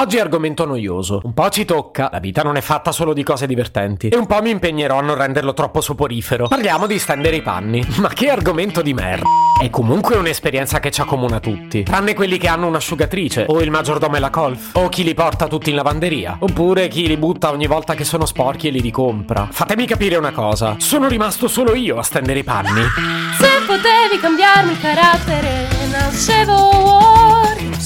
Oggi è argomento noioso, un po' ci tocca, la vita non è fatta solo di cose divertenti, e un po' mi impegnerò a non renderlo troppo soporifero. Parliamo di stendere i panni. Ma che argomento di merda! È comunque un'esperienza che ci accomuna tutti, tranne quelli che hanno un'asciugatrice, o il maggiordomo e la colf, o chi li porta tutti in lavanderia, oppure chi li butta ogni volta che sono sporchi e li ricompra. Fatemi capire una cosa, sono rimasto solo io a stendere i panni. Se potevi cambiarmi il carattere, nascevo Word.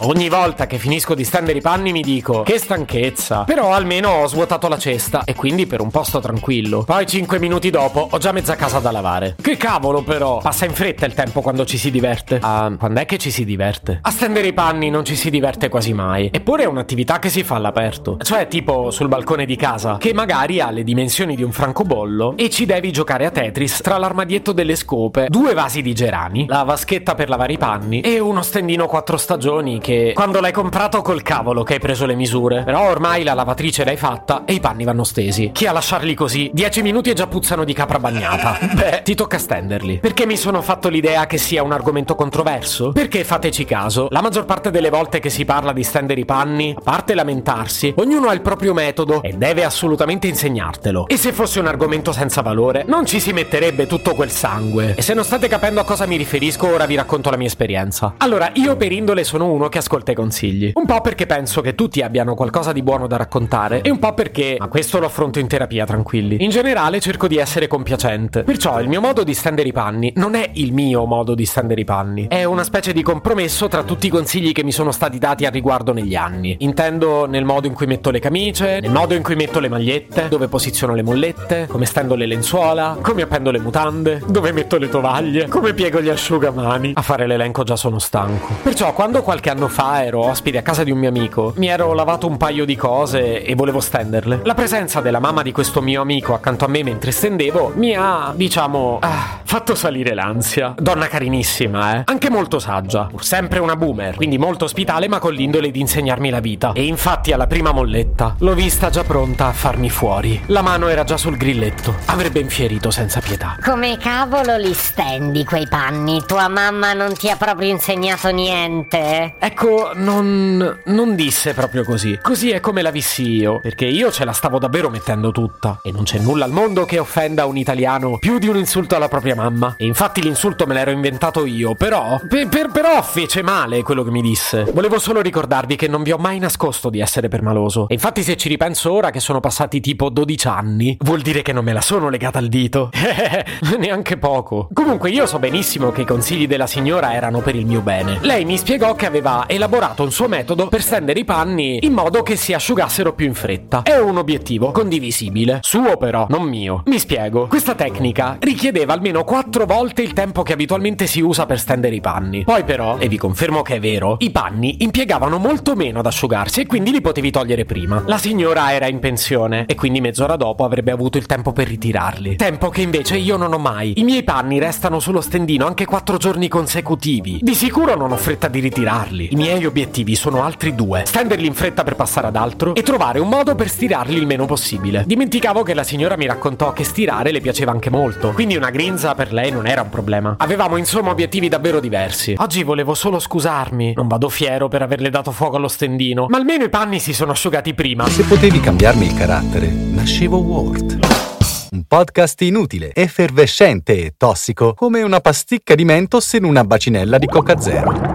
Ogni volta che finisco di stendere i panni mi dico che stanchezza, però almeno ho svuotato la cesta e quindi per un po' sto tranquillo. Poi 5 minuti dopo ho già mezza casa da lavare. Che cavolo però, passa in fretta il tempo quando ci si diverte. Ah, quando è che ci si diverte? A stendere i panni non ci si diverte quasi mai, eppure è un'attività che si fa all'aperto, cioè tipo sul balcone di casa, che magari ha le dimensioni di un francobollo e ci devi giocare a Tetris tra l'armadietto delle scope, 2 vasi di gerani, la vaschetta per lavare i panni e uno stendino 4 stagioni che quando l'hai comprato col cavolo che hai preso le misure. Però ormai la lavatrice l'hai fatta e i panni vanno stesi. Chi a lasciarli così? 10 minuti e già puzzano di capra bagnata. Beh, ti tocca stenderli. Perché mi sono fatto l'idea che sia un argomento controverso? Perché fateci caso, la maggior parte delle volte che si parla di stendere i panni, a parte lamentarsi, ognuno ha il proprio metodo e deve assolutamente insegnartelo. E se fosse un argomento senza valore, non ci si metterebbe tutto quel sangue. E se non state capendo a cosa mi riferisco, ora vi racconto la mia esperienza. Allora, io per indole sono uno che ascolta i consigli, un po' perché penso che tutti abbiano qualcosa di buono da raccontare e un po' perché, ma questo lo affronto in terapia, tranquilli, in generale cerco di essere compiacente. Perciò il mio modo di stendere i panni non è il mio modo di stendere i panni, è una specie di compromesso tra tutti i consigli che mi sono stati dati al riguardo negli anni. Intendo nel modo in cui metto le camicie, nel modo in cui metto le magliette, dove posiziono le mollette, come stendo le lenzuola, come appendo le mutande, dove metto le tovaglie, come piego gli asciugamani. A fare l'elenco già sono stanco. Perciò quando qualche anno fa ero ospite a casa di un mio amico, mi ero lavato un paio di cose e volevo stenderle. La presenza della mamma di questo mio amico accanto a me mentre stendevo mi ha, diciamo, fatto salire l'ansia. Donna carinissima, anche molto saggia, pur sempre una boomer, quindi molto ospitale ma con l'indole di insegnarmi la vita. E infatti alla prima molletta l'ho vista già pronta a farmi fuori. La mano era già sul grilletto, avrebbe infierito senza pietà. Come cavolo li stendi quei panni? Tua mamma non ti ha proprio insegnato niente? Ecco, non disse proprio così. Così è come la vissi io, perché io ce la stavo davvero mettendo tutta. E non c'è nulla al mondo che offenda un italiano più di un insulto alla propria mamma. E infatti l'insulto me l'ero inventato io, però però fece male quello che mi disse. Volevo solo ricordarvi che non vi ho mai nascosto di essere permaloso. E infatti se ci ripenso ora che sono passati tipo 12 anni, vuol dire che non me la sono legata al dito. Neanche poco. Comunque io so benissimo che i consigli della signora erano per il mio bene. Lei mi spiegò che aveva elaborato un suo metodo per stendere i panni in modo che si asciugassero più in fretta. È un obiettivo condivisibile, suo però, non mio. Mi spiego, questa tecnica richiedeva almeno 4 volte il tempo che abitualmente si usa per stendere i panni. Poi però, e vi confermo che è vero, i panni impiegavano molto meno ad asciugarsi e quindi li potevi togliere prima. La signora era in pensione e quindi mezz'ora dopo avrebbe avuto il tempo per ritirarli, tempo che invece io non ho mai. I miei panni restano sullo stendino anche 4 giorni consecutivi. Di sicuro non ho fretta di ritirarli. I miei obiettivi sono altri 2: stenderli in fretta per passare ad altro e trovare un modo per stirarli il meno possibile. Dimenticavo che la signora mi raccontò che stirare le piaceva anche molto, quindi una grinza per lei non era un problema. Avevamo insomma obiettivi davvero diversi. Oggi volevo solo scusarmi, non vado fiero per averle dato fuoco allo stendino, ma almeno i panni si sono asciugati prima. Se potevi cambiarmi il carattere, nascevo Word. Un podcast inutile, effervescente e tossico, come una pasticca di Mentos in una bacinella di Coca Zero.